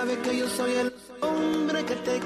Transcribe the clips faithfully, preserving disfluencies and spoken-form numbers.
sabes que yo soy el hombre que te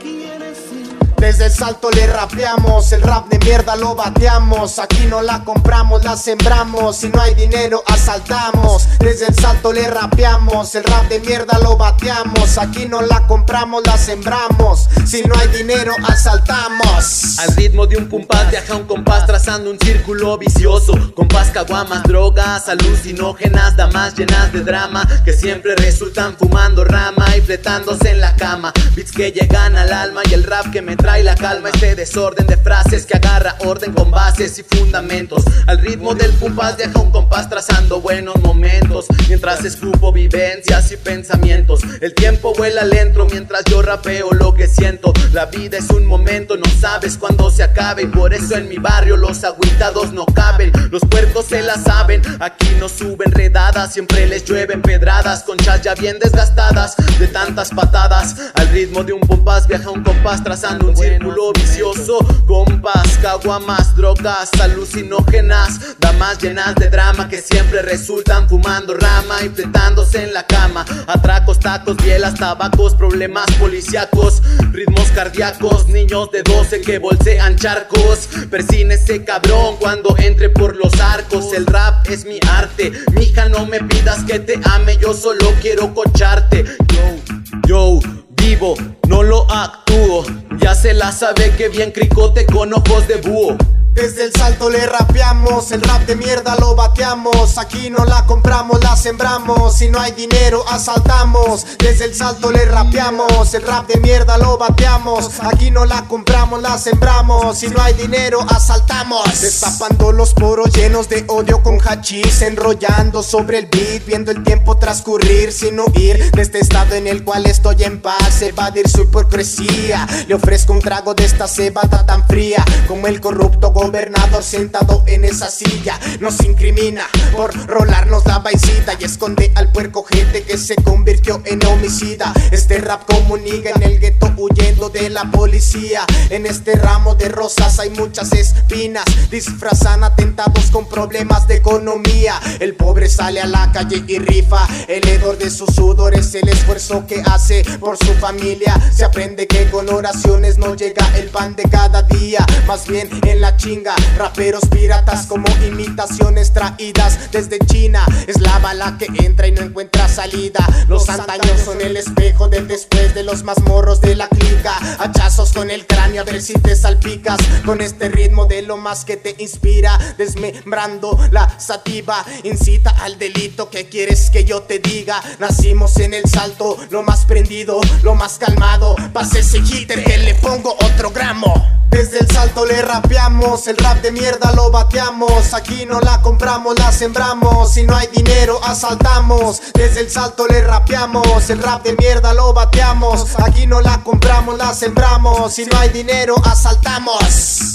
quiere sin. Desde el salto le rapeamos, el rap de mierda lo bateamos. Aquí no la compramos, la sembramos, si no hay dinero asaltamos. Desde el salto le rapeamos, el rap de mierda lo bateamos. Aquí no la compramos, la sembramos, si no hay dinero asaltamos. Al ritmo de un compás viaja un compás trazando un círculo vicioso. Compás, caguamas, drogas, alucinógenas, damas llenas de drama que siempre resultan fumando rama y fletándose en la cama. Beats que llegan al alma y el rap que me trae la calma, este desorden de frases que agarra orden con bases y fundamentos. Al ritmo del compás deja un compás trazando buenos momentos, mientras escupo vivencias y pensamientos. El tiempo vuela lento mientras yo rapeo lo que siento. La vida es un momento, no sabes cuándo se acabe, y por eso en mi barrio los agüitados no caben. Los puercos se la saben, aquí no suben redadas, siempre les llueven pedradas, conchas ya bien desgastadas de tantas patadas. Al ritmo de un compás viaja un compás trazando un círculo vicioso. Compás, caguamas, drogas, alucinógenas, damas llenas de drama que siempre resultan fumando rama y fletándose en la cama. Atracos, tacos, bielas, tabacos, problemas policíacos, ritmos cardíacos, niños de doce que bolsean charcos. Persínese cabrón cuando entre por los arcos. El rap es mi arte, mija, no me pidas que te ame, yo solo quiero cocharte. Yo, yo, vivo, no lo actúo, ya se la sabe que bien cricote con ojos de búho. Desde el salto le rapeamos, el rap de mierda lo bateamos. Aquí no la compramos, la sembramos, si no hay dinero asaltamos. Desde el salto le rapeamos, el rap de mierda lo bateamos. Aquí no la compramos, la sembramos, si no hay dinero asaltamos. Destapando los poros llenos de odio con hachís, enrollando sobre el beat, viendo el tiempo transcurrir sin huir de este estado en el cual estoy en paz. Evadir su hipocresía, le ofrezco un trago de esta cebada tan fría, como el corrupto gobernador sentado en esa silla. Nos incrimina por rolarnos la paisita y esconde al puerco gente que se convirtió en homicida. Este rap comunica en el gueto huyendo de la policía. En este ramo de rosas hay muchas espinas, disfrazan atentados con problemas de economía. El pobre sale a la calle y rifa, el hedor de su sudor es el esfuerzo que hace por su familia. Se aprende que con oraciones no llega el pan de cada día, más bien en la chica. Raperos piratas como imitaciones traídas desde China. Es la bala que entra y no encuentra salida. Los antaños son el espejo del después de los más morros de la clica. Hachazos con el cráneo a ver si te salpicas, con este ritmo de lo más que te inspira. Desmembrando la sativa, incita al delito, ¿qué quieres que yo te diga? Nacimos en el salto, lo más prendido, lo más calmado. Pase ese hitter que le pongo otro gramo. Desde el salto le rapeamos, el rap de mierda lo bateamos. Aquí no la compramos, la sembramos, si no hay dinero asaltamos. Desde el salto le rapeamos, el rap de mierda lo bateamos. Aquí no la compramos, la sembramos, si no hay dinero asaltamos.